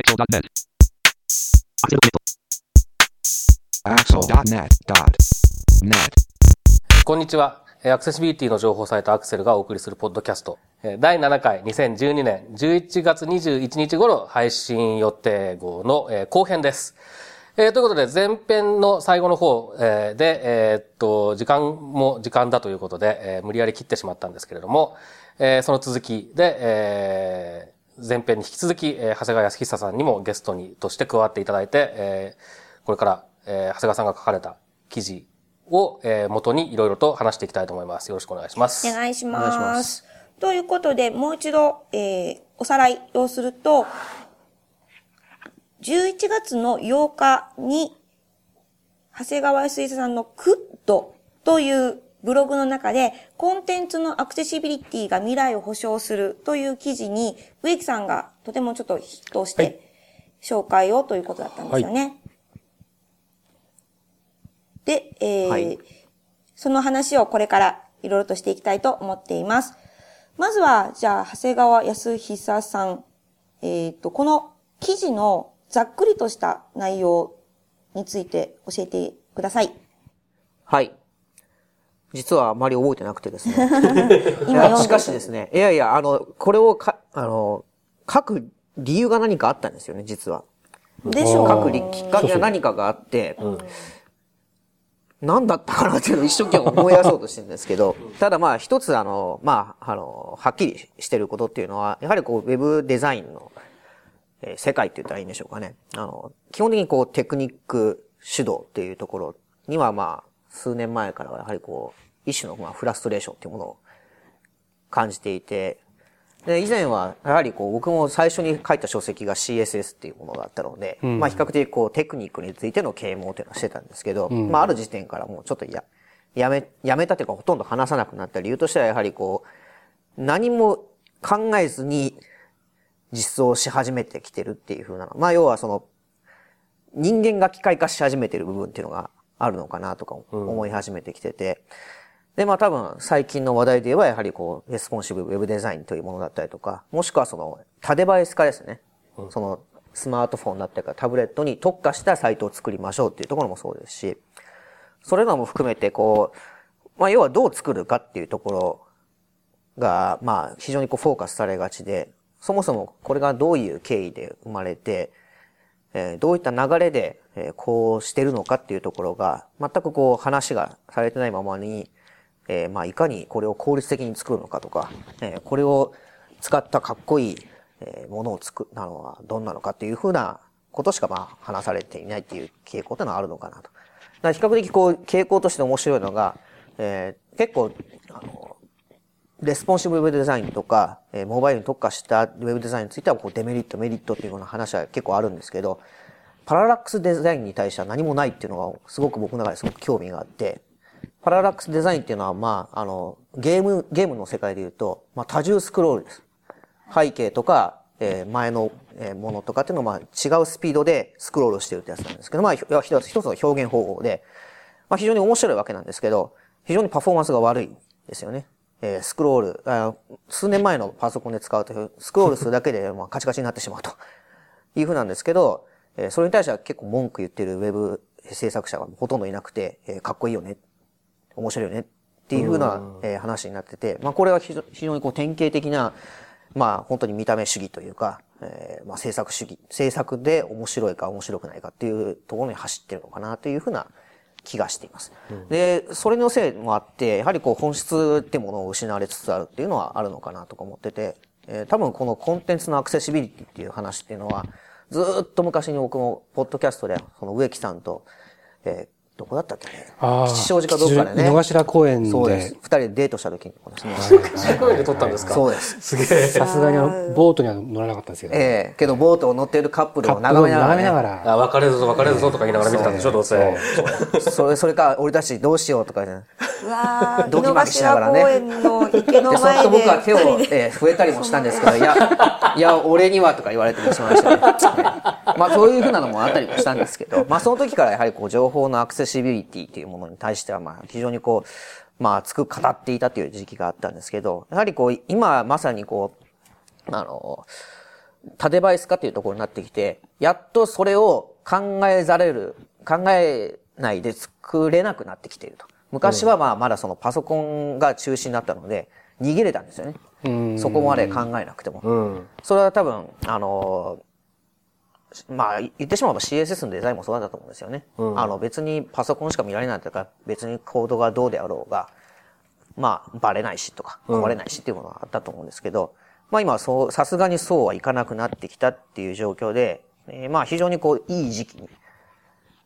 Axel.net. Axel.net. こんにちは。アクセシビリティの情報サイトアクセルがお送りするポッドキャスト。第7回2012年11月21日頃配信予定号の後編です。ということで前編の最後の方で、時間だということで、無理やり切ってしまったんですけれども、その続きで、前編に引き続き、長谷川康久さんにもゲストにとして加わっていただいて、これから、長谷川さんが書かれた記事を、元にいろいろと話していきたいと思います。よろしくお願いします。お願いします。ということで、もう一度、おさらいをすると、11月の8日に、長谷川康久さんのクッドというブログの中で、コンテンツのアクセシビリティが未来を保証するという記事に、植木さんがとてもちょっと筆頭して紹介をということだったんですよね。はい、で、はい、その話をこれからいろいろとしていきたいと思っています。まずは、じゃあ、長谷川康久さん、この記事のざっくりとした内容について教えてください。はい。実はあまり覚えてなくてですね。今しかしですね、いやいや、これを書く理由が何かあったんですよね、実は。でしょう。書くきっかけが何かがあって、何だったかなっていうのを一生懸命思い出そうとしてるんですけど、ただまあ一つはっきりしてることっていうのは、やはりこう、ウェブデザインの世界って言ったらいいんでしょうかね。基本的にこうテクニック主導っていうところにはまあ数年前からはやはりこう一種のまあフラストレーションっていうものを感じていて、で以前はやはりこう僕も最初に書いた書籍が CSS っていうものだったので、まあ比較的こうテクニックについての啓蒙っていうのをしてたんですけど、まあある時点からもうちょっとやめたというかほとんど話さなくなった理由としてはやはりこう何も考えずに実装し始めてきてるっていう風な、まあ要はその人間が機械化し始めてる部分っていうのがあるのかなとか思い始めてきてて、でまあ多分最近の話題で言えばやはりこうレスポンシブウェブデザインというものだったりとか、もしくはその多デバイス化ですね、そのスマートフォンだったりとかタブレットに特化したサイトを作りましょうっていうところもそうですし、それらも含めてこうまあ要はどう作るかっていうところがまあ非常にこうフォーカスされがちで、そもそもこれがどういう経緯で生まれて、どういった流れでこうしてるのかっていうところが全くこう話がされてないままに、まあいかにこれを効率的に作るのかとか、これを使ったかっこいいものを作るのはどんなのかっていうふうなことしかまあ話されていないっていう傾向というのはあるのかなと。だから比較的こう傾向として面白いのが、結構レスポンシブウェブデザインとか、モバイルに特化したウェブデザインについては、こうデメリット、メリットっていうような話は結構あるんですけど、パララックスデザインに対しては何もないっていうのは、すごく僕の中ですごく興味があって、パララックスデザインっていうのは、まあ、ゲームの世界で言うと、まあ、多重スクロールです。背景とか、前のものとかっていうのを、まあ、違うスピードでスクロールしてるってやつなんですけど、まあ、一つの表現方法で、まあ、非常に面白いわけなんですけど、非常にパフォーマンスが悪いですよね。スクロール数年前のパソコンで使うとスクロールするだけでまあカチカチになってしまうという風なんですけど、それに対しては結構文句言ってるウェブ制作者がほとんどいなくて、かっこいいよね、面白いよねっていう風な話になってて、まあこれは非常にこう典型的なまあ本当に見た目主義というか、まあ制作主義、制作で面白いか面白くないかっていうところに走ってるのかなという風な気がしています。で、それのせいもあって、やはりこう本質ってものを失われつつあるっていうのはあるのかなとか思ってて、多分このコンテンツのアクセシビリティっていう話っていうのは、ずっと昔に僕もポッドキャストでその植木さんと、どこだったっけね、吉祥寺かどうかでね、井の頭公園で、そうです。2人でデートした時にこのですね。井の頭公園で撮ったんですか？そうです。すげえ。さすがにボートには乗らなかったんですけど、ね。けどボートを乗っているカップルを眺めながら、ね。あ、別れるぞ別れるぞとか言いながら見てたんでしょ、どうせ。それか俺たちどうしようとかね。うわー。ドキマキしながらね。井の頭公園の池の前で。で僕は手を触れたりもしたんですけど、いや俺にはとか言われてしまいましたね。まあそういう風なのもあったりもしたんですけど、まあその時からやはりこう情報のアクセスアクセシビリティというものに対しては、まあ、非常にこう、まあ、熱く語っていたという時期があったんですけど、やはりこう、今まさにこう、他デバイスかっていうところになってきて、やっとそれを考えないで作れなくなってきていると。昔はまあまだそのパソコンが中心だったので、逃げれたんですよね。そこまで考えなくても。それは多分、まあ、言ってしまえば CSS のデザインもそうだと思うんですよね。別にパソコンしか見られないとか、別にコードがどうであろうが、まあ、バレないしとか、壊れないしっていうものがあったと思うんですけど、まあ今はそう、さすがにそうはいかなくなってきたっていう状況で、まあ非常にこう、いい時期に、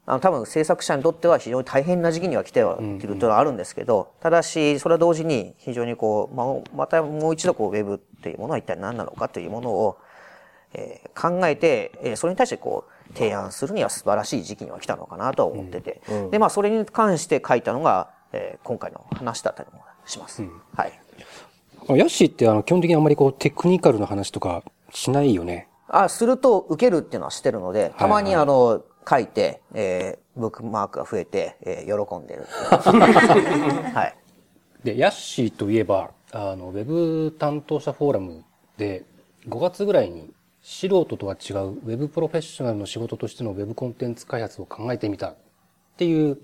多分制作者にとっては非常に大変な時期には来てはいるというのはあるんですけど、ただし、それは同時に非常にこう、またもう一度こう、ウェブっていうものは一体何なのかというものを、考えて、それに対してこう、提案するには素晴らしい時期には来たのかなと思ってて、で、まあそれに関して書いたのが、今回の話だったりもします。はい。ヤッシーって基本的にあんまりこうテクニカルな話とかしないよね。すると受けるっていうのはしてるので、たまに書いて、ブックマークが増えて、喜んでる。はい。で、ヤッシーといえば、ウェブ担当者フォーラムで5月ぐらいに素人とは違うウェブプロフェッショナルの仕事としてのウェブコンテンツ開発を考えてみたっていう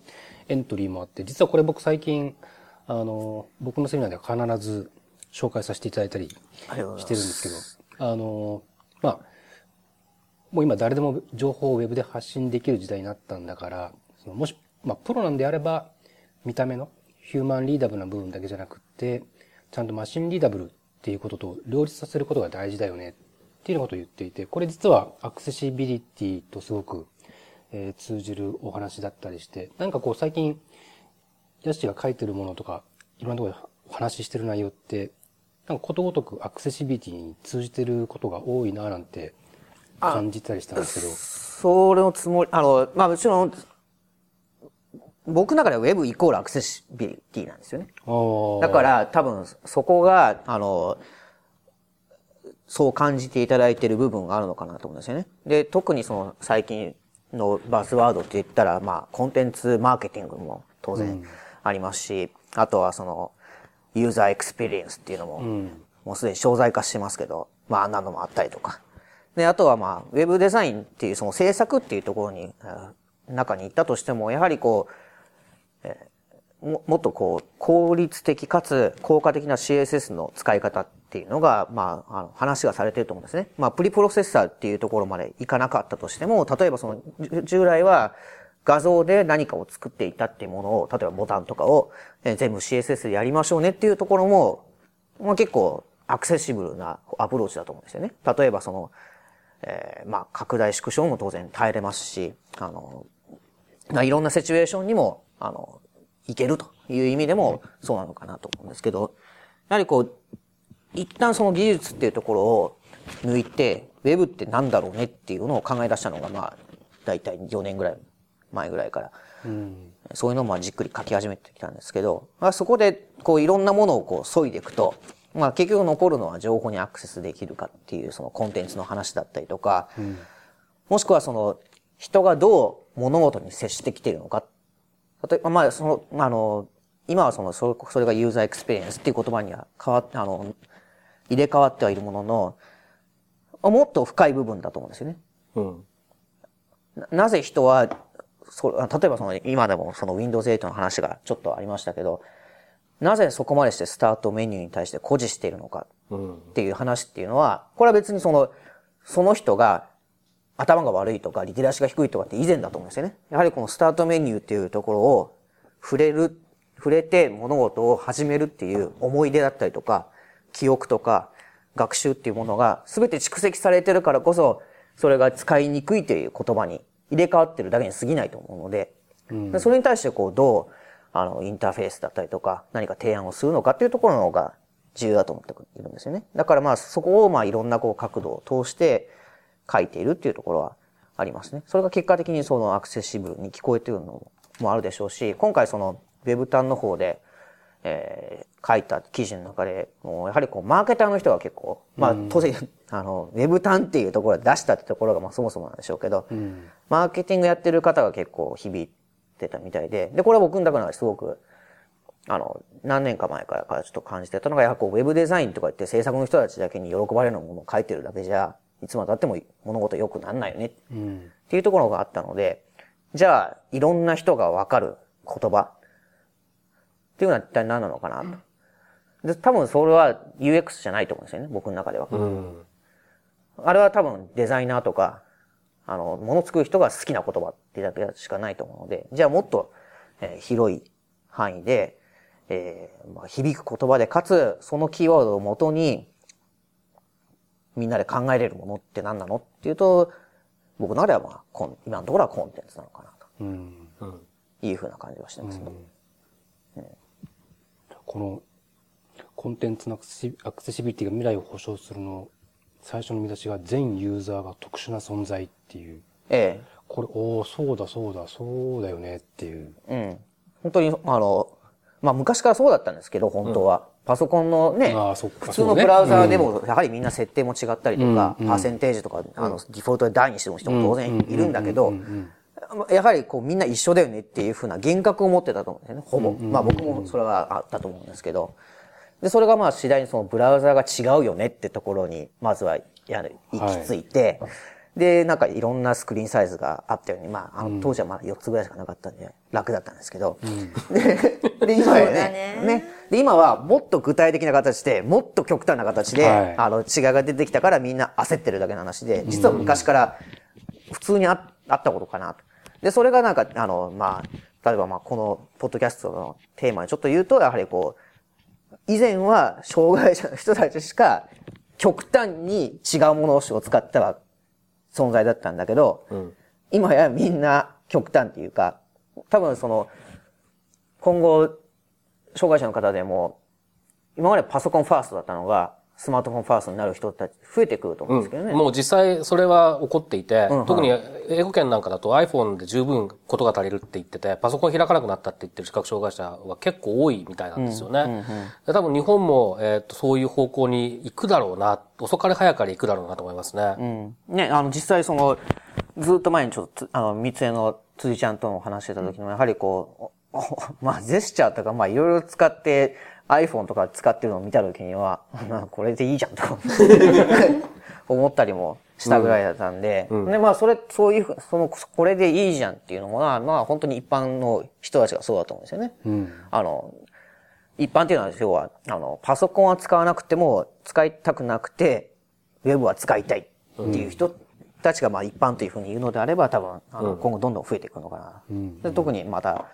エントリーもあって、実はこれ僕最近、僕のセミナーでは必ず紹介させていただいたりしてるんですけど、まあ、もう今誰でも情報をウェブで発信できる時代になったんだから、もし、まあ、プロなんであれば、見た目のヒューマンリーダブルな部分だけじゃなくって、ちゃんとマシンリーダブルっていうことと両立させることが大事だよねっていうことを言っていて、これ実はアクセシビリティとすごく通じるお話だったりして、なんかこう最近、ヤッシーが書いてるものとか、いろんなところでお話ししてる内容って、なんかことごとくアクセシビリティに通じてることが多いなぁなんて感じたりしたんですけど。それのつもり、まあもちろん、僕の中では Web イコールアクセシビリティなんですよね。だから多分そこが、そう感じていただいている部分があるのかなと思うんですよね。で、特にその最近のバズワードって言ったら、まあコンテンツマーケティングも当然ありますし、あとはその、ユーザーエクスペリエンスっていうのも、もうすでに商材化してますけど、まあ、あんなのもあったりとか。で、あとはまあ、ウェブデザインっていう、その制作っていうところに、中に行ったとしても、やはりこう、もっとこう、効率的かつ効果的な CSS の使い方っていうのが、まあ、話がされてると思うんですね。まあ、プリプロセッサーっていうところまでいかなかったとしても、例えばその、従来は、画像で何かを作っていたっていうものを、例えばボタンとかを全部 CSS でやりましょうねっていうところも、まあ、結構アクセシブルなアプローチだと思うんですよね。例えばその、まあ拡大縮小も当然耐えれますし、いろんなシチュエーションにも、いけるという意味でもそうなのかなと思うんですけど、やはりこう、一旦その技術っていうところを抜いて、Web ってなんだろうねっていうのを考え出したのが、まあ、だいたい4年ぐらい前ぐらいから、そういうのもじっくり書き始めてきたんですけど、まあ、そこでこういろんなものをこう削いでいくと、まあ結局残るのは情報にアクセスできるかっていうそのコンテンツの話だったりとか、もしくはその人がどう物事に接してきているのか、例えばまあその今はそのそれがユーザーエクスペリエンスっていう言葉には変わって入れ替わってはいるものの、もっと深い部分だと思うんですよね。なぜ人は例えばその今でもその Windows 8の話がちょっとありましたけど、なぜそこまでしてスタートメニューに対して固辞しているのかっていう話っていうのは、これは別にその人が頭が悪いとかリテラシーが低いとかって以前だと思うんですよね。やはりこのスタートメニューっていうところを触れて物事を始めるっていう思い出だったりとか、記憶とか学習っていうものが全て蓄積されてるからこそ、それが使いにくいという言葉に入れ替わってるだけに過ぎないと思うので、それに対してこうどうインターフェースだったりとか何か提案をするのかっていうところの方が重要だと思っているんですよね。だからまあそこをまあいろんなこう角度を通して書いているっていうところはありますね。それが結果的にそのアクセシブルに聞こえているのもあるでしょうし、今回そのウェブ端の方で、書いた記事の中でもうやはりこうマーケターの人が結構まあ当然ウェブ端っていうところを出したってところがまあそもそもなんでしょうけど、マーケティングやってる方が結構響いてたみたいで、でこれは僕の中ではすごく何年か前からちょっと感じてたのが、やはりこうウェブデザインとか言って制作の人たちだけに喜ばれるものを書いてるだけじゃいつまで経っても物事良くならないよねっていうところがあったので、じゃあいろんな人がわかる言葉っていうのは一体何なのかなと。で多分それは UX じゃないと思うんですよね、僕の中では。あれは多分デザイナーとか、物作る人が好きな言葉ってだけしかないと思うので、じゃあもっと、広い範囲で、響く言葉で、かつそのキーワードをもとにみんなで考えれるものって何なのっていうと、僕の中では、今のところはコンテンツなのかなと、いうふうな感じはしてますね。このコンテンツのアクセシビリティが未来を保障するの最初の見出しが全ユーザーが特殊な存在っていう。これ、そうだよねっていう。本当に、まあ、昔からそうだったんですけど、本当は。パソコンのね、普通のブラウザーでも、やはりみんな設定も違ったりとか、パーセンテージとか、デフォルトで大にしても人も当然いるんだけど、やはりこうみんな一緒だよねっていうふうな幻覚を持ってたと思うんですよね、ほぼ。まあ僕もそれはあったと思うんですけど。で、それがまあ次第にそのブラウザーが違うよねってところに、まずは行き着いて、で、なんかいろんなスクリーンサイズがあったように、まあ、当時はまあ4つぐらいしかなかったんで、楽だったんですけど。で、今はね。で、今はもっと具体的な形で、もっと極端な形で、違いが出てきたからみんな焦ってるだけの話で、実は昔から普通にあったことかなと。で、それがなんか、まあ、例えばまあ、このポッドキャストのテーマにちょっと言うと、やはりこう、以前は障害者の人たちしか極端に違うものを使ったら、存在だったんだけど、今やみんな極端っていうか、多分その、今後、障害者の方でも、今までパソコンファーストだったのが、スマートフォンファーストになる人たち増えてくると思うんですけどね。もう実際それは起こっていて、特に英語圏なんかだと iPhone で十分ことが足りるって言ってて、パソコン開かなくなったって言ってる視覚障害者は結構多いみたいなんですよね。多分日本も、そういう方向に行くだろうな、遅かれ早かれ行くだろうなと思いますね。ね、実際その、ずっと前にちょっと、三重の辻ちゃんとも話してた時も、やはりこう、まあジェスチャーとか、まあいろいろ使って、iPhone とか使ってるのを見た時には、これでいいじゃんとか思ったりもしたぐらいだったんで、で、まあ、そういう、これでいいじゃんっていうのもな、まあ、本当に一般の人たちがそうだと思うんですよね。一般っていうのは、要は、パソコンは使わなくても、使いたくなくて、ウェブは使いたいっていう人たちが、まあ、一般というふうに言うのであれば、多分、今後どんどん増えていくのかな。で、特にまた、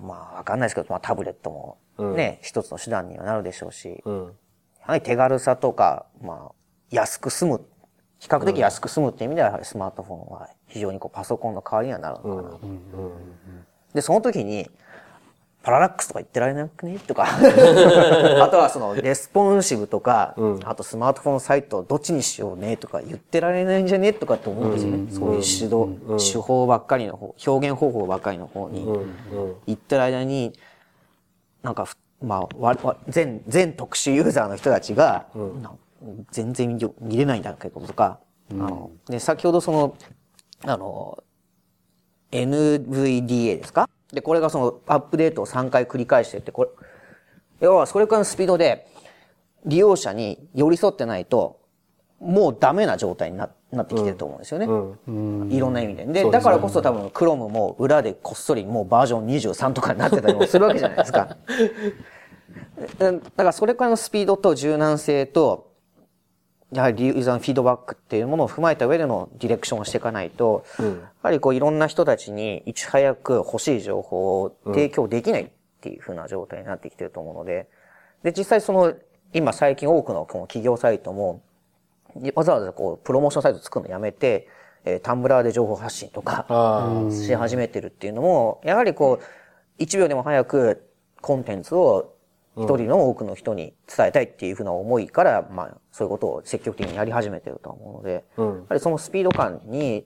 まあ、わかんないですけど、まあ、タブレットも、ね、一つの手段にはなるでしょうし、手軽さとか、まあ、比較的安く済むっていう意味では、やはりスマートフォンは非常にこうパソコンの代わりにはなるのかなと。で、その時に、パララックスとか言ってられなくねとか、あとはその、レスポンシブとか、あとスマートフォンサイトどっちにしようねとか言ってられないんじゃねとかって思うんですよね。そういう手法ばっかりの方、表現方法ばっかりの方に行ってる間に、なんか、まあ、全特殊ユーザーの人たちが、全然見れないんだけどとか、で、先ほどその、NVDA ですか？で、これがその、アップデートを3回繰り返してって、要はそれくらいのスピードで、利用者に寄り添ってないと、もうダメな状態になってきてると思うんですよね。いろんな意味で。で、だからこそ多分 Chrome も裏でこっそりもうバージョン23とかになってたりもするわけじゃないですか。だからそれくらいのスピードと柔軟性と、やはりユーザーのフィードバックっていうものを踏まえた上でのディレクションをしていかないと、やはりこういろんな人たちにいち早く欲しい情報を提供できないっていう風な状態になってきてると思うので、で、実際その、今最近多くのこの企業サイトも、わざわざこう、プロモーションサイト作るのやめて、タンブラーで情報発信とか、し始めてるっていうのも、やはりこう、1秒でも早くコンテンツを一人の多くの人に伝えたいっていうふうな思いから、まあ、そういうことを積極的にやり始めてると思うので、やはりそのスピード感に、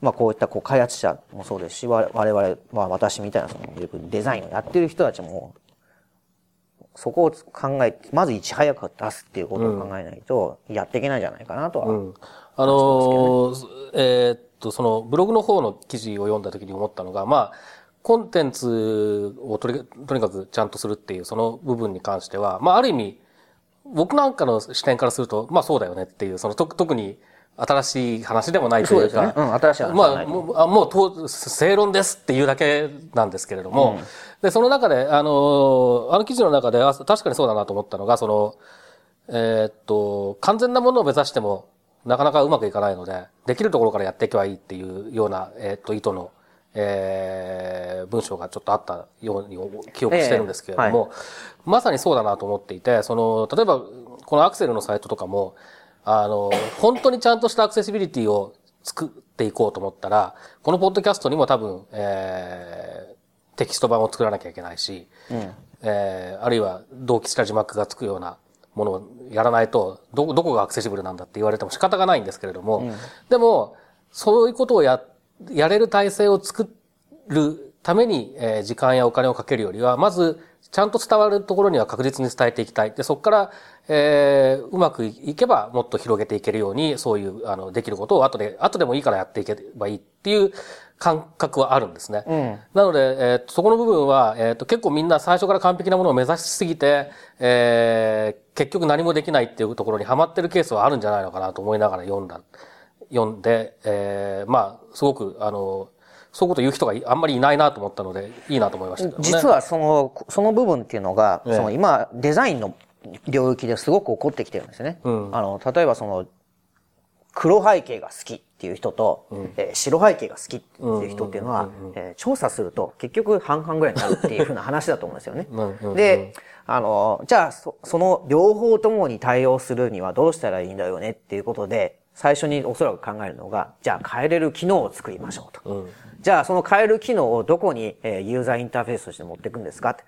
まあこういったこう開発者もそうですし、我々、まあ私みたいなそのデザインをやってる人たちも、そこを考えて、まずいち早く出すっていうことを考えないと、やっていけないんじゃないかなとは、その、ブログの方の記事を読んだ時に思ったのが、まあ、コンテンツをとにかくちゃんとするっていう、その部分に関しては、まあ、ある意味、僕なんかの視点からすると、まあそうだよねっていう、その特に新しい話でもないというか、そうですね、うん、新しい話でもない。まあ、もう正論ですっていうだけなんですけれども、うん、で、その中で、あの記事の中で、確かにそうだなと思ったのが、その、完全なものを目指しても、なかなかうまくいかないので、できるところからやっていけばいいっていうような、意図の、文章がちょっとあったように記憶してるんですけれども、はい、まさにそうだなと思っていて、その、例えば、このアクセルのサイトとかも、本当にちゃんとしたアクセシビリティを作っていこうと思ったら、このポッドキャストにも多分、テキスト版を作らなきゃいけないし、うん、あるいは同期した字幕がつくようなものをやらないと、どこがアクセシブルなんだって言われても仕方がないんですけれども、うん、でも、そういうことをやれる体制を作るために、時間やお金をかけるよりは、まず、ちゃんと伝わるところには確実に伝えていきたい。で、そこから、うまくいけばもっと広げていけるように、そういう、できることを後でもいいからやっていけばいいっていう感覚はあるんですね。うん、なので、そこの部分は、結構みんな最初から完璧なものを目指しすぎて、結局何もできないっていうところにはまってるケースはあるんじゃないのかなと思いながら読んで、まあ、すごく、そういうこと言う人があんまりいないなと思ったので、いいなと思いましたけどね。実はその部分っていうのが、その今、デザインの領域ですごく起こってきてるんですね。うん、例えば黒背景が好きっていう人と、うん白背景が好きっていう人っていうのは、調査すると結局半々ぐらいになるっていうふうな話だと思うんですよね。で、じゃあ、その両方ともに対応するにはどうしたらいいんだよねっていうことで、最初におそらく考えるのが、じゃあ変えれる機能を作りましょうと。うん、じゃあその変える機能をどこにユーザーインターフェースとして持っていくんですかって。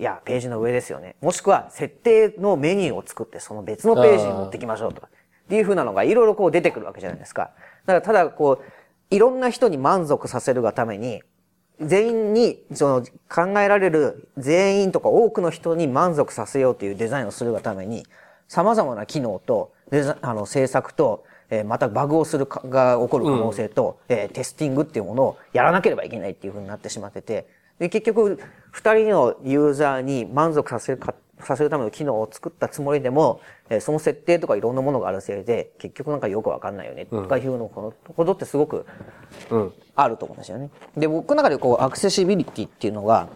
いや、ページの上ですよね。もしくは設定のメニューを作ってその別のページに持ってきましょうとか。っていう風なのがいろいろこう出てくるわけじゃないですか。だからただこう、いろんな人に満足させるがために、全員に、考えられる全員とか多くの人に満足させようというデザインをするがために、様々な機能と、制作と、またバグをするかが起こる可能性と、うんテスティングっていうものをやらなければいけないっていう風になってしまってて、で結局二人のユーザーに満足させるための機能を作ったつもりでも、その設定とかいろんなものがあるせいで結局なんかよくわかんないよねとかいうのこのことってすごくあると思うんですよね。で僕の中でこうアクセシビリティっていうのが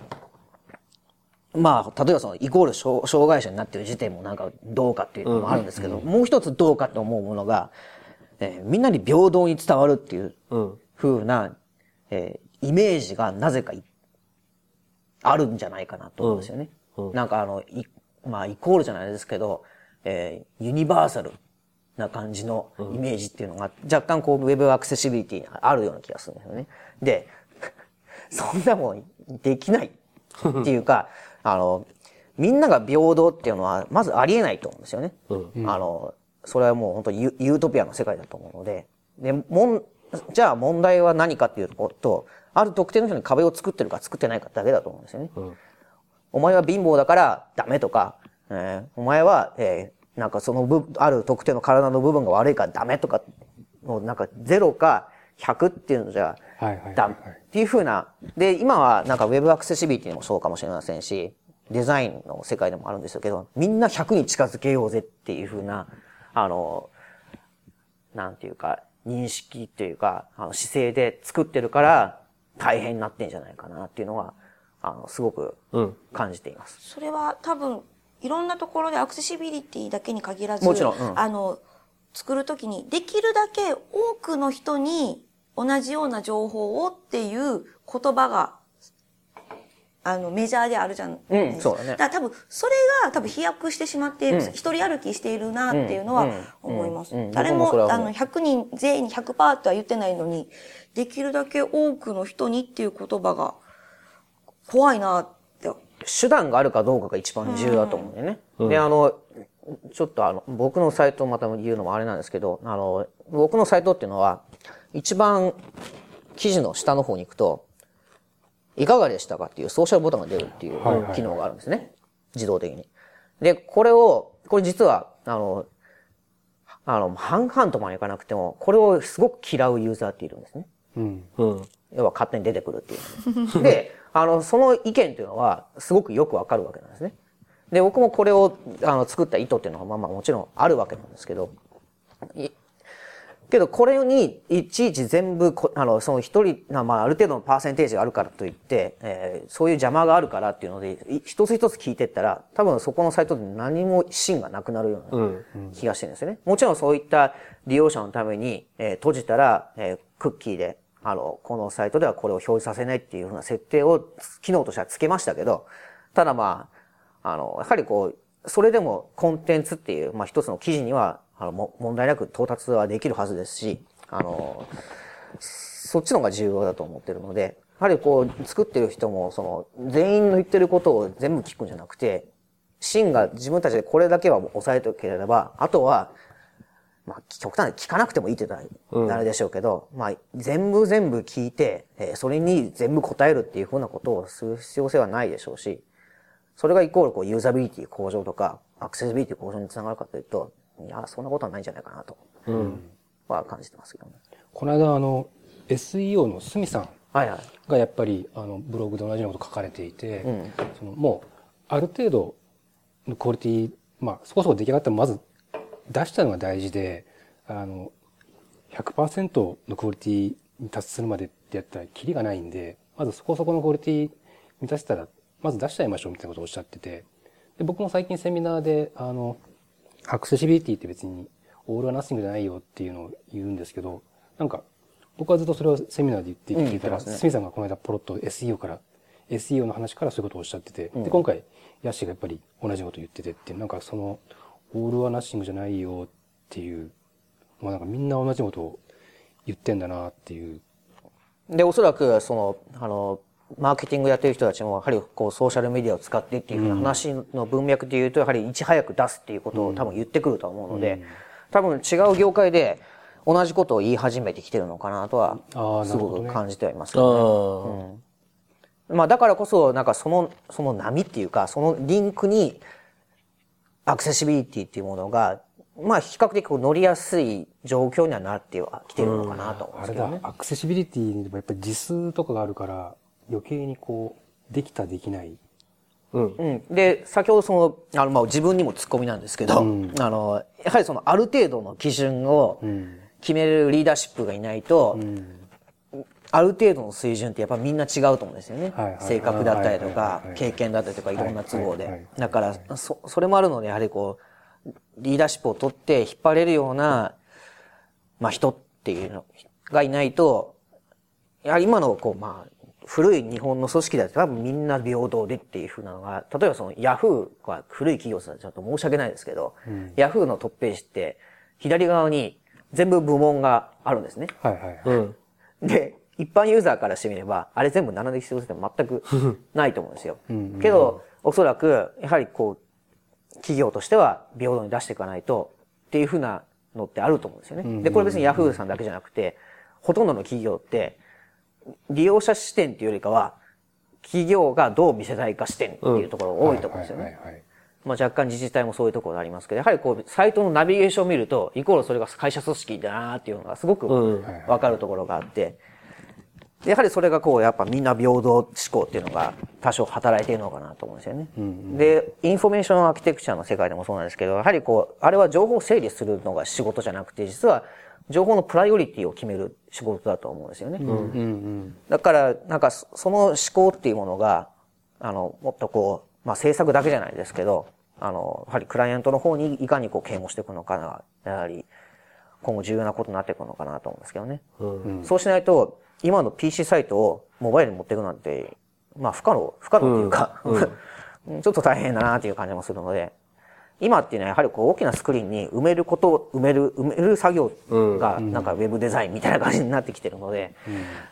まあ、例えばイコール障害者になっている時点もなんかどうかっていうのもあるんですけど、もう一つどうかと思うものが、みんなに平等に伝わるっていう風な、イメージがなぜかあるんじゃないかなと思うんですよね。なんかまあイコールじゃないですけど、ユニバーサルな感じのイメージっていうのが若干こうウェブアクセシビリティにあるような気がするんですよね。で、そんなもんできないっていうか、みんなが平等っていうのは、まずありえないと思うんですよね。うん、それはもう本当にユートピアの世界だと思うので。で、じゃあ問題は何かっていうと、ある特定の人に壁を作ってるか作ってないかだけだと思うんですよね。うん、お前は貧乏だからダメとか、お前は、なんかある特定の体の部分が悪いからダメとか、もうなんかゼロか、100っていうのじゃダメっていう風な。で、今はなんかウェブアクセシビリティもそうかもしれませんし、デザインの世界でもあるんですけど、みんな100に近づけようぜっていう風な、なんていうか、認識というか、姿勢で作ってるから大変になってんじゃないかなっていうのは、すごく感じています。うん、それは多分、いろんなところでアクセシビリティだけに限らず、もちろん、うん、作るときに、できるだけ多くの人に同じような情報をっていう言葉が、メジャーであるじゃないですか。うん、そうだね。だから多分、それが多分飛躍してしまっている、うん、一人歩きしているなっていうのは思います。うんうん、誰も、100人全員に 100% とは言ってないのに、できるだけ多くの人にっていう言葉が怖いなって。手段があるかどうかが一番重要だと思うんだよね。うん、で、ちょっと僕のサイトをまた言うのもあれなんですけど、僕のサイトっていうのは、一番記事の下の方に行くと、いかがでしたかっていうソーシャルボタンが出るっていう機能があるんですね。自動的に。で、これ実は、半々とまでいかなくても、これをすごく嫌うユーザーっているんですね。うん。うん。要は勝手に出てくるっていう。で、その意見というのは、すごくよくわかるわけなんですね。で僕もこれを作った意図っていうのはまあまあもちろんあるわけなんですけど、これにいちいち全部その一人、まあある程度のパーセンテージがあるからといって、そういう邪魔があるからっていうので一つ一つ聞いていったら、多分そこのサイトで何も芯がなくなるような気がしてるんですよね。もちろんそういった利用者のために、閉じたら、クッキーでこのサイトではこれを表示させないっていうふうな設定を機能としてはつけましたけど、ただまあやはりこうそれでもコンテンツっていうまあ一つの記事には問題なく到達はできるはずですし、そっちの方が重要だと思ってるので、やはりこう作ってる人もその全員の言ってることを全部聞くんじゃなくて、芯が自分たちでこれだけは抑えておければ、あとはまあ極端に聞かなくてもいいって言ったらあれでしょうけど、まあ全部聞いて、それに全部答えるっていうふうなことをする必要性はないでしょうし、それがイコールこうユーザビリティ向上とかアクセシビリティ向上につながるかというと、いやそんなことはないんじゃないかなとは感じてますけどね。この間SEO のスミさんがやっぱりブログで同じようなこと書かれていて、うん、そのもうある程度のクオリティ、まあそこそこ出来上がったらまず出したのが大事で、100% のクオリティに達するまでってやったらキリがないんで、まずそこそこのクオリティ満たせたらまず出しちゃいましょうみたいなことをおっしゃってて、で僕も最近セミナーでアクセシビリティって別にオールアナシングじゃないよっていうのを言うんですけど、なんか僕はずっとそれをセミナーで言って聞いたら、スミさんがこの間ポロッと SEO の話からそういうことをおっしゃってて、で今回ヤッシーがやっぱり同じこと言っててっていう、なんかそのオールアナシングじゃないよっていう、まあなんかみんな同じことを言ってんだなっていう。でおそらくそのマーケティングやってる人たちもやはりこうソーシャルメディアを使ってっていうふうな話の文脈で言うと、やはりいち早く出すっていうことを多分言ってくると思うので、多分違う業界で同じことを言い始めてきてるのかなとはすごく感じてはいますけどね。まあだからこそなんかその波っていうか、そのリンクにアクセシビリティっていうものがまあ比較的こう乗りやすい状況にはなってはきてるのかなと思うんですけどね。アクセシビリティにやっぱりJISとかがあるから。余計にこうできたできない、で先ほどそのまあ自分にもツッコミなんですけど、やはりそのある程度の基準を決めるリーダーシップがいないと、ある程度の水準ってやっぱみんな違うと思うんですよね、性格だったりとか経験だったりとかいろんな都合で、だからそれもあるので、やはりこうリーダーシップを取って引っ張れるようなまあ人っていうのがいないと、やはり今のこうまあ古い日本の組織だと多分みんな平等でっていう風なのが、例えばそのヤフーは古い企業さんちょっと申し訳ないですけど、ヤフーのトップページって左側に全部部門があるんですね。で、一般ユーザーからしてみれば、あれ全部並んで必要性って全くないと思うんですよ。けど、おそらく、やはりこう、企業としては平等に出していかないとっていう風なのってあると思うんですよね。で、これ別にヤフーさんだけじゃなくて、ほとんどの企業って、利用者視点っていうよりかは、企業がどう見せたいか視点っていうところが多いと思うんですよね。まあ若干自治体もそういうところがありますけど、やはりこう、サイトのナビゲーションを見ると、イコールそれが会社組織だなっていうのがすごくわかるところがあって、やはりそれがこう、やっぱみんな平等思考っていうのが多少働いているのかなと思うんですよね。で、インフォメーションアーキテクチャの世界でもそうなんですけど、やはりこう、あれは情報を整理するのが仕事じゃなくて、実は、情報のプライオリティを決める仕事だと思うんですよね。だから、なんか、その思考っていうものが、もっとこう、まあ、制作だけじゃないですけど、やはりクライアントの方にいかにこう、啓蒙していくのかが、やはり、今後重要なことになっていくのかなと思うんですけどね。そうしないと、今の PC サイトをモバイルに持っていくなんて、まあ、不可能っていうか、ちょっと大変だなっていう感じもするので、今っていうのはやはりこう大きなスクリーンに埋める作業がなんかウェブデザインみたいな感じになってきてるので、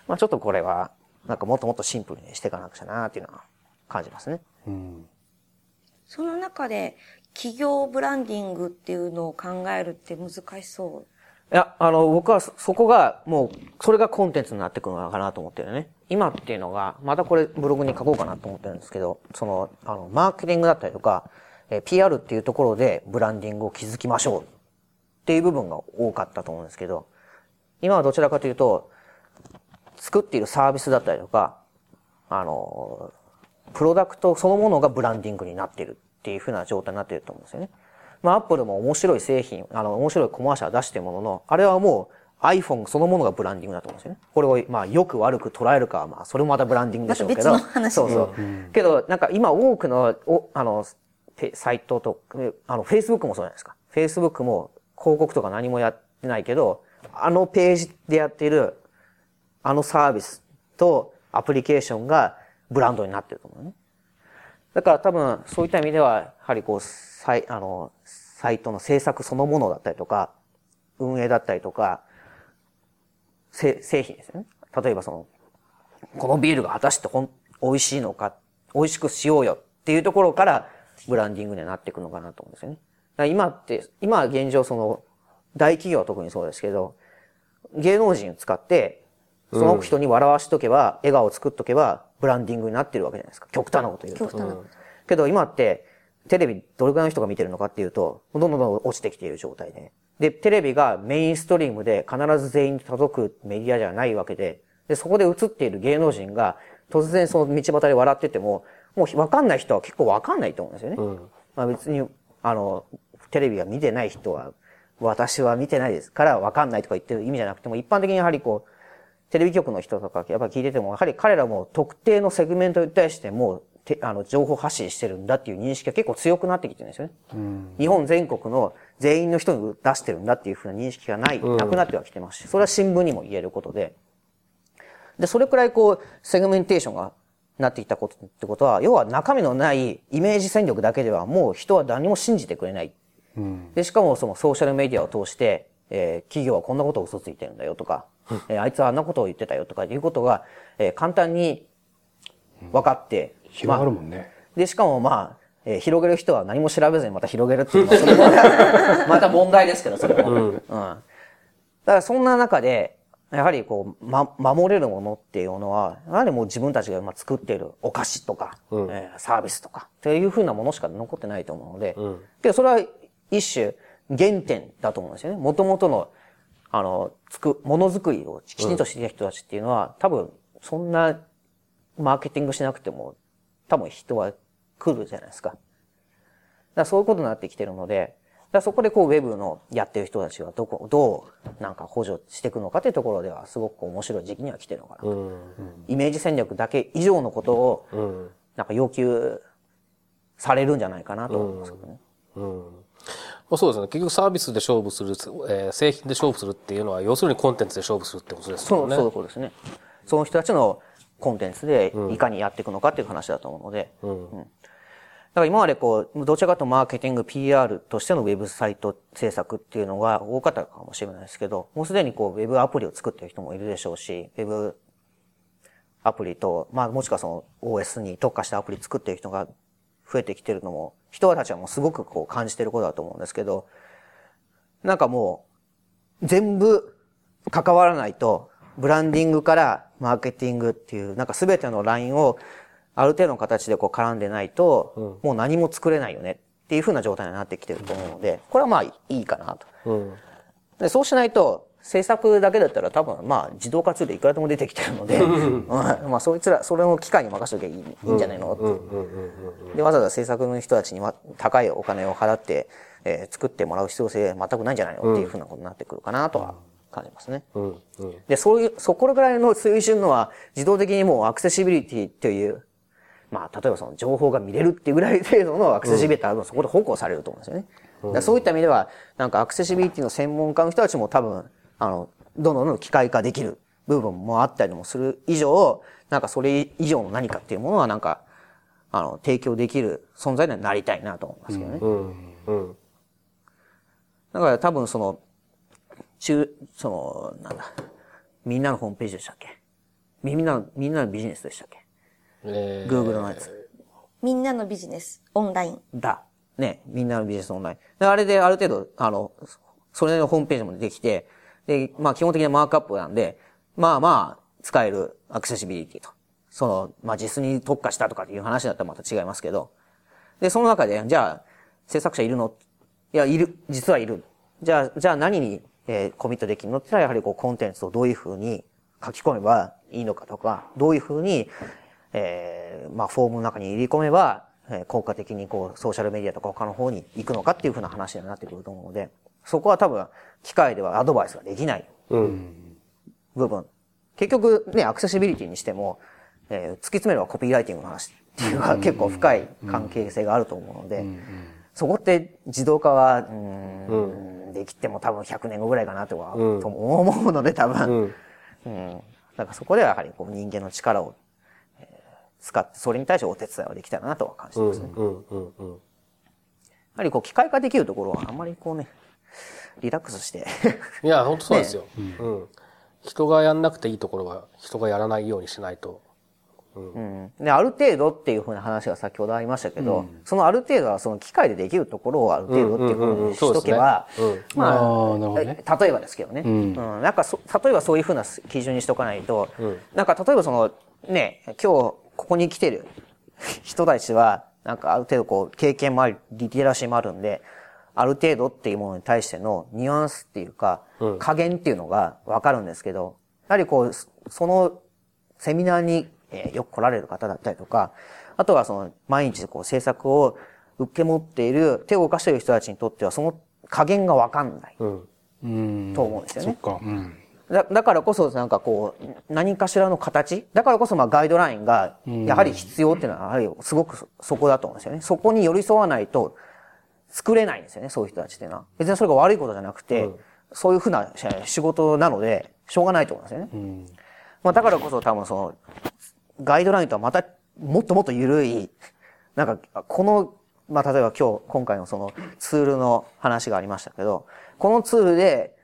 まあちょっとこれはなんかもっともっとシンプルにしていかなくちゃなっていうのは感じますね。その中で企業ブランディングっていうのを考えるって難しそう？いや、僕はそこがもうそれがコンテンツになってくるのかなと思ってるね。今っていうのがまたこれブログに書こうかなと思ってるんですけど、そのマーケティングだったりとかPR っていうところでブランディングを築きましょうっていう部分が多かったと思うんですけど、今はどちらかというと作っているサービスだったりとかプロダクトそのものがブランディングになっているっていう風な状態になっていると思うんですよね。まあ Apple も面白い製品、面白いコマーシャル出してるものの、あれはもう iPhone そのものがブランディングだと思うんですよね。これをまあ良く悪く捉えるかはまあそれもまたブランディングでしょうけど、また別の話ですね。そうそう。うん、けどなんか今多くのサイトとFacebook もそうじゃないですか。Facebook も広告とか何もやってないけど、あのページでやっているあのサービスとアプリケーションがブランドになってると思うね。だから多分そういった意味ではやはりこうサイトの制作そのものだったりとか運営だったりとか製品ですよね。例えばこのビールが果たして美味しいのか、美味しくしようよっていうところからブランディングにはなっていくのかなと思うんですよね。今現状大企業は特にそうですけど、芸能人を使って、その人に笑わしとけば、笑顔を作っとけば、ブランディングになってるわけじゃないですか。極端なこと言うと。極端なこと。けど今って、テレビどれくらいの人が見てるのかっていうと、どんどんどんどん落ちてきている状態で。で、テレビがメインストリームで必ず全員に届くメディアじゃないわけで、で、そこで映っている芸能人が、突然道端で笑ってても、もうわかんない人は結構わかんないと思うんですよね。うん、まあ別に、テレビが見てない人は、私は見てないですから分かんないとか言ってる意味じゃなくても、一般的にやはりテレビ局の人とかやっぱり聞いてても、やはり彼らも特定のセグメントに対しても情報発信してるんだっていう認識が結構強くなってきてるんですよね。うん、日本全国の全員の人に出してるんだっていうふうな認識がなくなってはきてますし、それは新聞にも言えることで。で、それくらいセグメンテーションがなってきたことってことは、要は中身のないイメージ戦略だけではもう人は何も信じてくれない。で、しかもソーシャルメディアを通して、企業はこんなことを嘘ついてるんだよとか、あいつはあんなことを言ってたよとかいうことが、簡単に分かって、広がるもんね。まあ、で、しかも広げる人は何も調べずにまた広げるっていうのは、それもまた問題ですけど、それも。うん。だからそんな中で、やはり守れるものっていうのは、やはりもう自分たちが今作っているお菓子とか、サービスとか、っていうふうなものしか残ってないと思うので、けどそれは、一種原点だと思うんですよね。元々の、ものづくりをきちんとしていた人たちっていうのは、多分、そんな、マーケティングしなくても、多分人は来るじゃないですか。だからそういうことになってきてるので、だからそこでウェブのやってる人たちはどうなんか補助していくのかっていうところでは、すごく面白い時期には来てるのかなと。イメージ戦略だけ以上のことを、なんか要求されるんじゃないかなと思いますけどね。そうですね。結局サービスで勝負する、製品で勝負するっていうのは、要するにコンテンツで勝負するってことですよね。そういうことですね。その人たちのコンテンツでいかにやっていくのかっていう話だと思うので。だから今までどちらかとマーケティング、PR としてのウェブサイト制作っていうのが多かったかもしれないですけど、もうすでにウェブアプリを作っている人もいるでしょうし、ウェブアプリと、まあもしくはOS に特化したアプリ作っている人が増えてきてるのも、人たちはもうすごく感じてることだと思うんですけど、なんかもう全部関わらないと、ブランディングからマーケティングっていう、なんか全てのラインをある程度の形で絡んでないと、もう何も作れないよねっていう風な状態になってきてると思うので、これはまあいいかなと。で、そうしないと、制作だけだったら多分まあ自動化ツールいくらでも出てきてるので、まあそれを機械に任せときゃいいんじゃないのって。で、わざわざ制作の人たちには高いお金を払って、作ってもらう必要性全くないんじゃないのっていうふうなことになってくるかなとは感じますね。で、そこぐらいの水準のは自動的にもうアクセシビリティという、まあ例えば情報が見れるっていうぐらい程度のアクセシビリティはそこで保護されると思うんですよね。そういった意味では、なんかアクセシビリティの専門家の人たちも多分、どんどん機械化できる部分もあったりもする以上、なんかそれ以上の何かっていうものはなんか、提供できる存在にはなりたいなと思いますけどね。だから多分なんだ、みんなのホームページでしたっけ？みんなのビジネスでしたっけ？Google のやつ。みんなのビジネスオンライン。だ。ね、みんなのビジネスオンライン。で、あれである程度、それのホームページもできて、で、まあ基本的なマークアップなんで、まあまあ使えるアクセシビリティと。まあJISに特化したとかっていう話だったらまた違いますけど。で、その中で、じゃあ制作者いるの？いや、いる。実はいる。じゃあ何に、コミットできるのって言ったら、やはりコンテンツをどういう風に書き込めばいいのかとか、どういう風に、まあフォームの中に入れ込めば、効果的にこうソーシャルメディアとか他の方に行くのかっていう風な話になってくると思うので、そこは多分機械ではアドバイスができない部分。結局ね、アクセシビリティにしても、突き詰めればコピーライティングの話っていうのが結構深い関係性があると思うので、そこって自動化はできても多分100年後ぐらいかなとはと思うので、多分、だからそこではやはりこう人間の力を使って、それに対してお手伝いはできたらなとは感じてますね。やはりこう機械化できるところはあんまりこうね、リラックスして。いや、本当そうですよ、ね、うん。人がやんなくていいところは人がやらないようにしないと。うん。で、ある程度っていうふうな話が先ほどありましたけど、そのある程度はその機械でできるところをある程度っていうふうにしとけば、まあ、例えばですけどね。なんか例えばそういうふうな基準にしとかないと、なんか例えばその、ね、今日ここに来てる人たちは、なんかある程度こう経験もあり、リテラシーもあるんで、ある程度っていうものに対してのニュアンスっていうか、加減っていうのがわかるんですけど、やはりこう、そのセミナーによく来られる方だったりとか、あとはその毎日こう制作を受け持っている、手を動かしている人たちにとってはその加減がわかんないと思うんですよね。そっか。だからこそなんかこう、何かしらの形、だからこそまあガイドラインがやはり必要っていうのは、やはりすごくそこだと思うんですよね。そこに寄り添わないと、作れないんですよね、そういう人たちっていうのは。別にそれが悪いことじゃなくて、そういうふうな仕事なので、しょうがないと思うんですよね。まあだからこそ多分その、ガイドラインとはまた、もっともっと緩い、なんか、この、まあ例えば今回のそのツールの話がありましたけど、このツールで、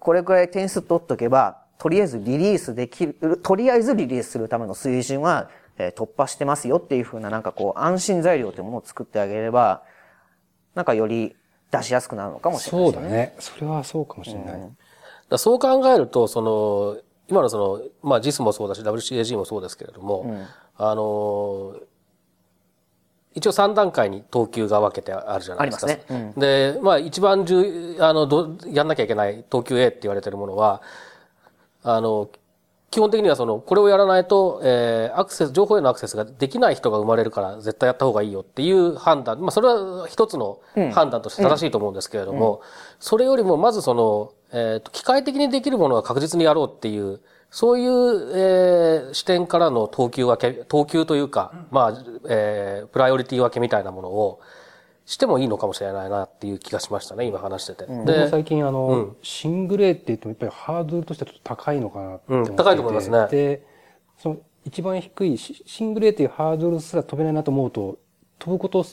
これくらい点数取っとけば、とりあえずリリースするための水準は突破してますよっていうふうななんかこう、安心材料というものを作ってあげれば、なんかより出しやすくなるのかもしれないですね。そうだね。それはそうかもしれない。だそう考えると、その、今のその、まあ JIS もそうだし、WCAG もそうですけれども、一応3段階に等級が分けてあるじゃないですか。ありますね。で、まあ一番やんなきゃいけない等級 A って言われているものは、基本的にはその、これをやらないと、情報へのアクセスができない人が生まれるから絶対やった方がいいよっていう判断。まあそれは一つの判断として正しいと思うんですけれども、それよりもまずその、機械的にできるものは確実にやろうっていう、そういう、視点からの等級というか、まあ、プライオリティ分けみたいなものを、してもいいのかもしれないなっていう気がしましたね、今話してて。で、最近シングルAって言ってもやっぱりハードルとしてはちょっと高いのかなって思ってて。高いと思いますね。で、その一番低いシングルAっていうハードルすら飛べないなと思うと、飛ぶこと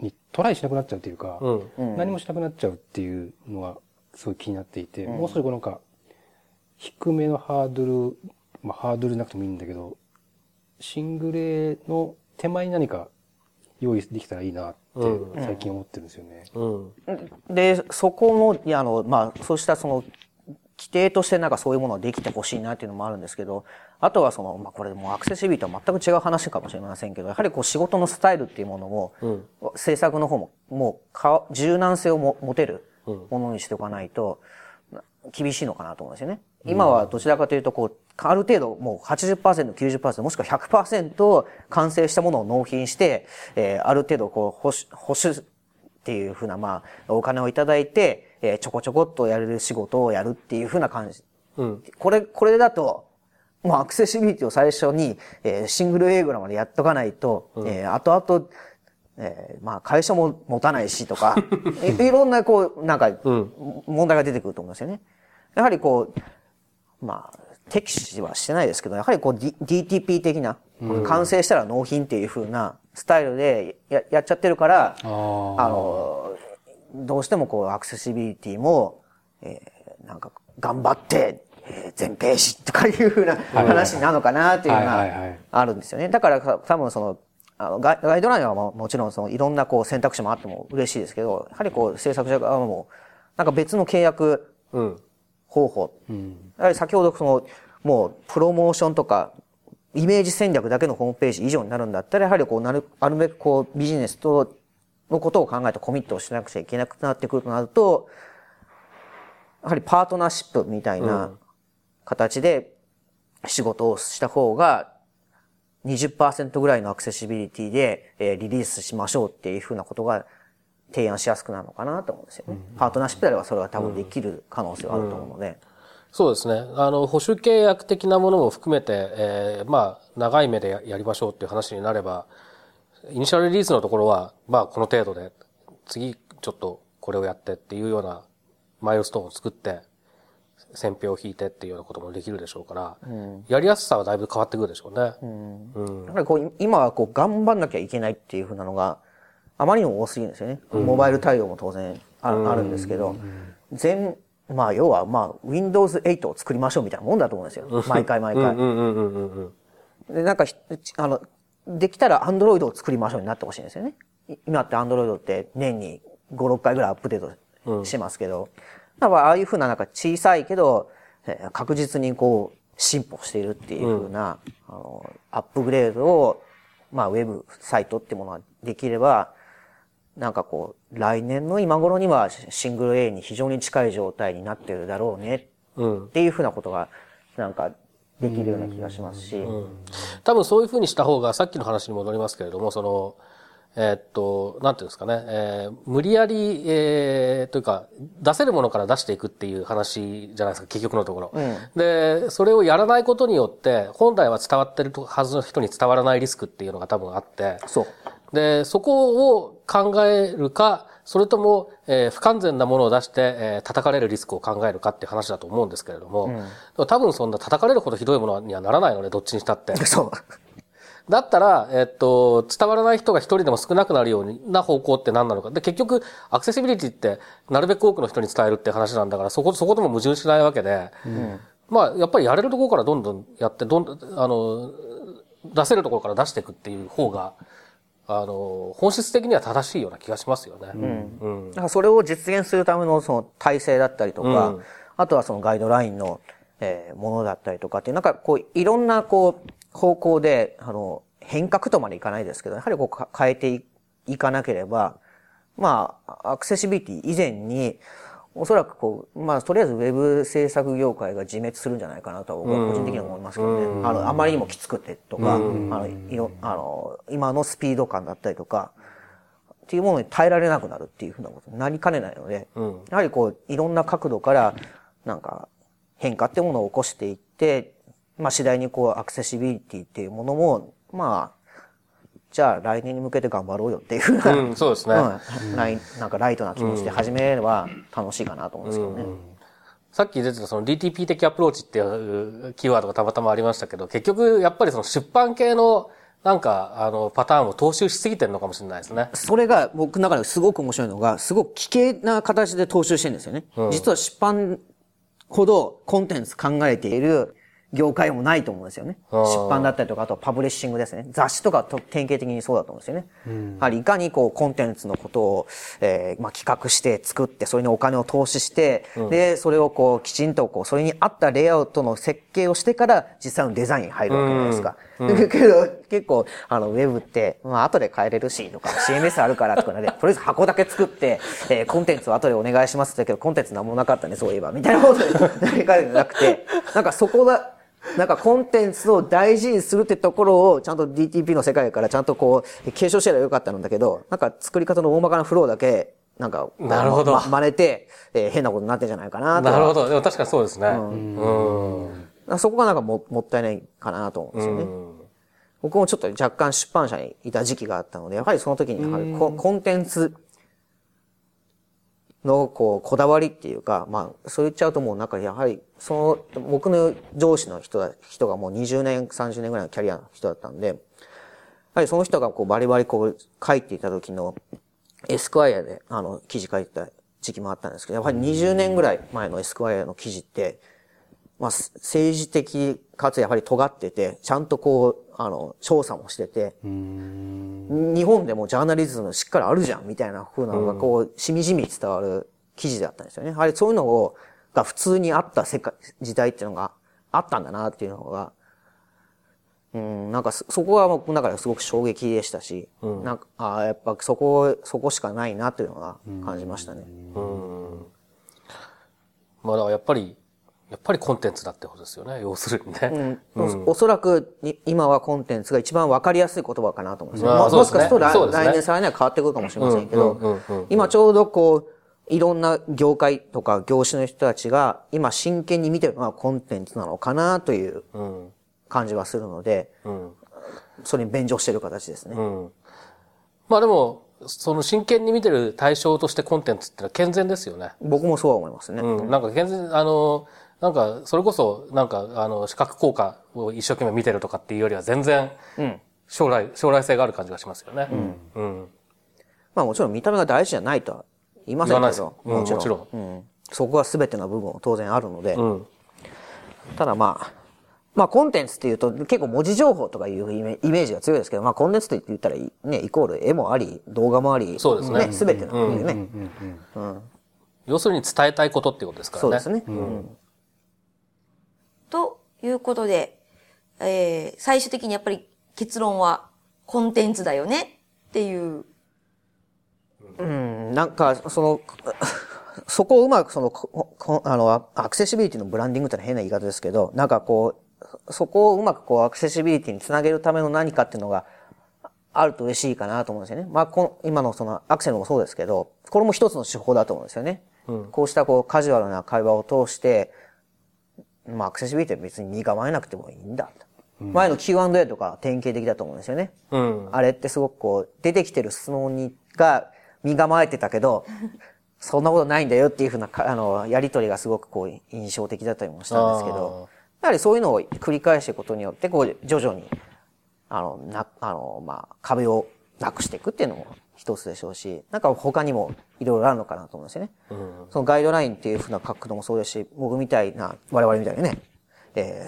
にトライしなくなっちゃうというか、何もしなくなっちゃうっていうのはすごい気になっていて、もう少しなんか、低めのハードル、まあハードルなくてもいいんだけど、シングルAの手前に何か用意できたらいいなって最近思ってるんですよね。で、そこの、まあ、そうしたその、規定としてなんかそういうものができてほしいなっていうのもあるんですけど、あとはその、まあ、これもうアクセシビリティは全く違う話かもしれませんけど、やはりこう仕事のスタイルっていうものも、制作の方も、もう、柔軟性を持てるものにしておかないと、厳しいのかなと思うんですよね。今はどちらかというと、こう、ある程度もう 80%、90%、もしくは 100% 完成したものを納品して、ある程度こう、保守っていうふうな、まあ、お金をいただいて、ちょこちょこっとやれる仕事をやるっていうふうな感じ。これだと、もうアクセシビリティを最初に、シングルAぐらいまでやっとかないと、後々、まあ会社も持たないしとか、いろんなこう、なんか、問題が出てくると思うんですよね。やはりこう、まあ、敵視はしてないですけど、やはりこう、DTP 的な、完成したら納品っていう風なスタイルでやっちゃってるから、どうしてもこう、アクセシビリティも、なんか、頑張って、全ページとかいう風な話なのかなっていうのがあるんですよね。だから多分その、ガイドラインはもちろんその、いろんなこう、選択肢もあっても嬉しいですけど、やはりこう、制作者側も、なんか別の契約、方法。やはり先ほどその、もう、プロモーションとか、イメージ戦略だけのホームページ以上になるんだったら、やはりこう、あるべくこう、ビジネスと、のことを考えてコミットをしなくちゃいけなくなってくるとなると、やはりパートナーシップみたいな形で仕事をした方が、20% ぐらいのアクセシビリティで、リリースしましょうっていうふうなことが提案しやすくなるのかなと思うんですよね。パートナーシップであればそれは多分できる可能性はあると思うので。そうですね。保守契約的なものも含めて、まあ、長い目で やりましょうっていう話になれば、イニシャルリリースのところは、まあ、この程度で、次、ちょっと、これをやってっていうような、マイルストーンを作って、選票を引いてっていうようなこともできるでしょうから、やりやすさはだいぶ変わってくるでしょうね。やっぱりこう、今はこう、頑張んなきゃいけないっていう風なのが、あまりにも多すぎるんですよね。モバイル対応も当然あるんですけど、まあ要はまあ Windows 8を作りましょうみたいなもんだと思うんですよ。毎回。でなんかできたら Android を作りましょうになってほしいんですよね。今って Android って年に5、6回ぐらいアップデートしてますけど、やっぱああいう風ななんか小さいけど確実にこう進歩しているっていう風な、アップグレードをまあウェブサイトってものはできれば。なんかこう、来年の今頃にはシングル A に非常に近い状態になってるだろうね、っていうふうなことが、なんか、できるような気がしますし。多分そういうふうにした方が、さっきの話に戻りますけれども、なんていうんですかね、無理やり、というか、出せるものから出していくっていう話じゃないですか、結局のところ。で、それをやらないことによって、本来は伝わってるはずの人に伝わらないリスクっていうのが多分あって、で、そこを考えるか、それとも、不完全なものを出して、叩かれるリスクを考えるかっていう話だと思うんですけれども、多分そんな叩かれるほどひどいものにはならないので、どっちにしたって。だったら、伝わらない人が一人でも少なくなるような方向って何なのか。で、結局、アクセシビリティって、なるべく多くの人に伝えるって話なんだから、そことも矛盾しないわけで、まあ、やっぱりやれるところからどんどんやって、出せるところから出していくっていう方が、本質的には正しいような気がしますよね。だからそれを実現するためのその体制だったりとか、あとはそのガイドラインの、ものだったりとかっていう、なんかこういろんなこう方向で、変革とまでいかないですけど、やはりこう変えていかなければ、まあ、アクセシビリティ以前に、おそらくこう、まあ、とりあえずウェブ制作業界が自滅するんじゃないかなとは僕は個人的には思いますけどね。あまりにもきつくてとか、今のスピード感だったりとか、っていうものに耐えられなくなるっていうふうなことになりかねないので、やはりこう、いろんな角度から、なんか、変化っていうものを起こしていって、まあ、次第にこう、アクセシビリティっていうものも、まあ、じゃあ来年に向けて頑張ろうよっていうふうな、そうですね。なんかライトな気持ちで始めれば楽しいかなと思うんですけどね。さっき出てたその DTP 的アプローチっていうキーワードがたまたまありましたけど、結局やっぱりその出版系のなんかパターンを踏襲しすぎてるのかもしれないですね。それが僕の中ですごく面白いのが、すごく奇形な形で踏襲してるんですよね。実は出版ほどコンテンツ考えている業界もないと思うんですよね。出版だったりとか、あとパブリッシングですね。雑誌とか典型的にそうだと思うんですよね。やはりいかにこうコンテンツのことを、まあ、企画して作って、それにお金を投資して、で、それをこうきちんとこう、それに合ったレイアウトの設計をしてから実際のデザインに入るわけじゃないですか。けど、結構、ウェブって、まあ、後で変えれるし、とか、CMS あるから、とかね、とりあえず箱だけ作って、コンテンツを後でお願いしますって言うけど、コンテンツなんもなかったね、そういえば、みたいなことで、何かじゃなくて、なんかそこが、なんかコンテンツを大事にするってところをちゃんと DTP の世界からちゃんとこう継承してればよかったんだけど、なんか作り方の大まかなフローだけなんか真似て、変なことになってんじゃないかなと。なるほど。でも確かにそうですね。そこがなんかもったいないかなと思うんですよね。僕もちょっと若干出版社にいた時期があったので、やはりその時にやはりコンテンツのこだわりっていうか、まあそう言っちゃうともうなんかやはり僕の上司の人がもう20年30年ぐらいのキャリアの人だったんで、やはりその人がこうバリバリこう書いていた時のエスクワイアで記事書いてた時期もあったんですけど、やはり20年ぐらい前のエスクワイアの記事って、まあ政治的かつやはり尖ってて、ちゃんとこう調査もしてて、日本でもジャーナリズムしっかりあるじゃん、みたいな風なのがこう、しみじみ伝わる記事だったんですよね。あれ、そういうのが普通にあった時代っていうのがあったんだな、っていうのが、なんかそこは僕の中ですごく衝撃でしたし、なんか、やっぱそこしかないな、というのが感じましたね。まあ、だからやっぱり、やっぱりコンテンツだってことですよね。要するにね。うんうん、おそらく今はコンテンツが一番わかりやすい言葉かなと思うんですよ。まあ、もしかすると来年再来年は変わってくるかもしれませんけど、今ちょうどこういろんな業界とか業種の人たちが今真剣に見てるのはコンテンツなのかなという感じはするので、うん、それに便乗している形ですね。うん、まあでも。その真剣に見てる対象としてコンテンツってのは健全ですよね。僕もそうは思いますね。うん、なんか健全、なんかそれこそなんか視覚効果を一生懸命見てるとかっていうよりは全然将来性がある感じがしますよね。うん。うん、まあもちろん見た目が大事じゃないとは言いませんけど、うん、もちろん、うん、そこは全ての部分も当然あるので、うん、ただまあコンテンツっていうと結構文字情報とかいうイメージが強いですけど、まあコンテンツって言ったらね、イコール絵もあり、動画もあり、そうですね。すべてなんでね。要するに伝えたいことっていうことですからね。そうですね。うん、ということで、最終的にやっぱり結論はコンテンツだよねっていう。なんかそこをうまくアクセシビリティのブランディングってのは変な言い方ですけど、なんかこう、そこをうまくこうアクセシビリティにつなげるための何かっていうのがあると嬉しいかなと思うんですよね。まあ今のそのアクセルもそうですけど、これも一つの手法だと思うんですよね。うん、こうしたこうカジュアルな会話を通して、まあアクセシビリティは別に身構えなくてもいいんだと。うん、前の Q&A とか典型的だと思うんですよね。うん、あれってすごくこう出てきてる質問が身構えてたけど、そんなことないんだよっていうふうなやりとりがすごくこう印象的だったりもしたんですけど、やはりそういうのを繰り返していくことによって、こう、徐々に、壁をなくしていくっていうのも一つでしょうし、なんか他にもいろいろあるのかなと思うんですよね。うん、そのガイドラインっていうふうな角度もそうですし、僕みたいな、我々みたいなね、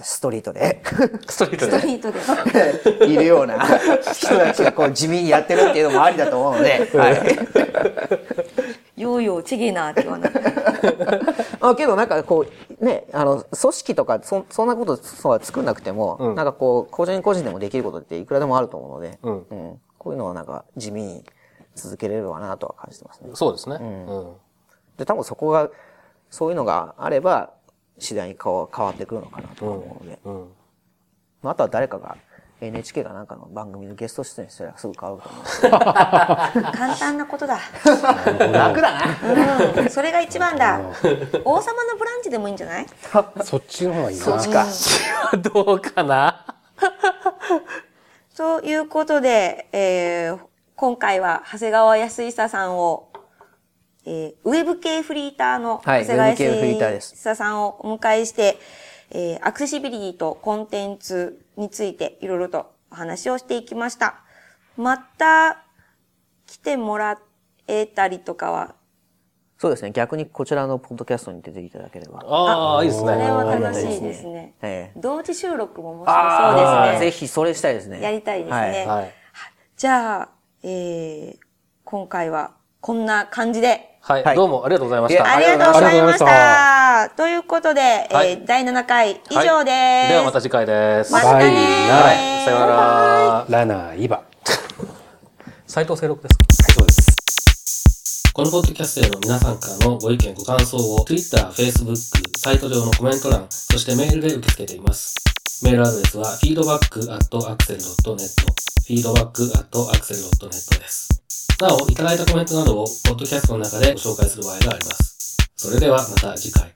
ストリートでいるような人たちがこう地味にやってるっていうのもありだと思うので、はい。ようようちげえなって言わない。けどなんかこうね、組織とかそんなことは作んなくても、うん、なんかこう個人でもできることっていくらでもあると思うので、うんうん、こういうのはなんか地味に続けれるかなとは感じてますね。そうですね。うん、で多分そこがそういうのがあれば次第に変わってくるのかなと思うので、うんうん、あとは誰かが NHK かなんかの番組のゲスト出演したらすぐ変わると思うんですけど。簡単なことだ。楽だな。うん、それが一番だ。王様のブランチでもいいんじゃない？そっちの方がいいな。そっちか。どうかな。ということで、今回は長谷川康久さんをウェブ系フリーターの長谷川康久さんをお迎えして、アクセシビリティとコンテンツについていろいろとお話をしていきました。また来てもらえたりとかは？そうですね。逆にこちらのポッドキャストに出ていただければ。ああ、いいですね。それは楽しいですね。同時収録も面白そうですね。ぜひそれしたいですね。やりたいですね。はいはい、じゃあ、今回はこんな感じで、はい、どうもありがとうございました。ありがとうございました。ということで、第7回以上です。ではまた次回です。またねー。さよなら。ラナーイバ。斉藤清六です。斉藤です。このポッドキャストへの皆さんからのご意見ご感想を Twitter、Facebook、サイト上のコメント欄、そしてメールで受け付けています。メールアドレスは feedback@axel.net、feedback@axel.net です。なお、いただいたコメントなどをポッドキャストの中でご紹介する場合があります。それではまた次回。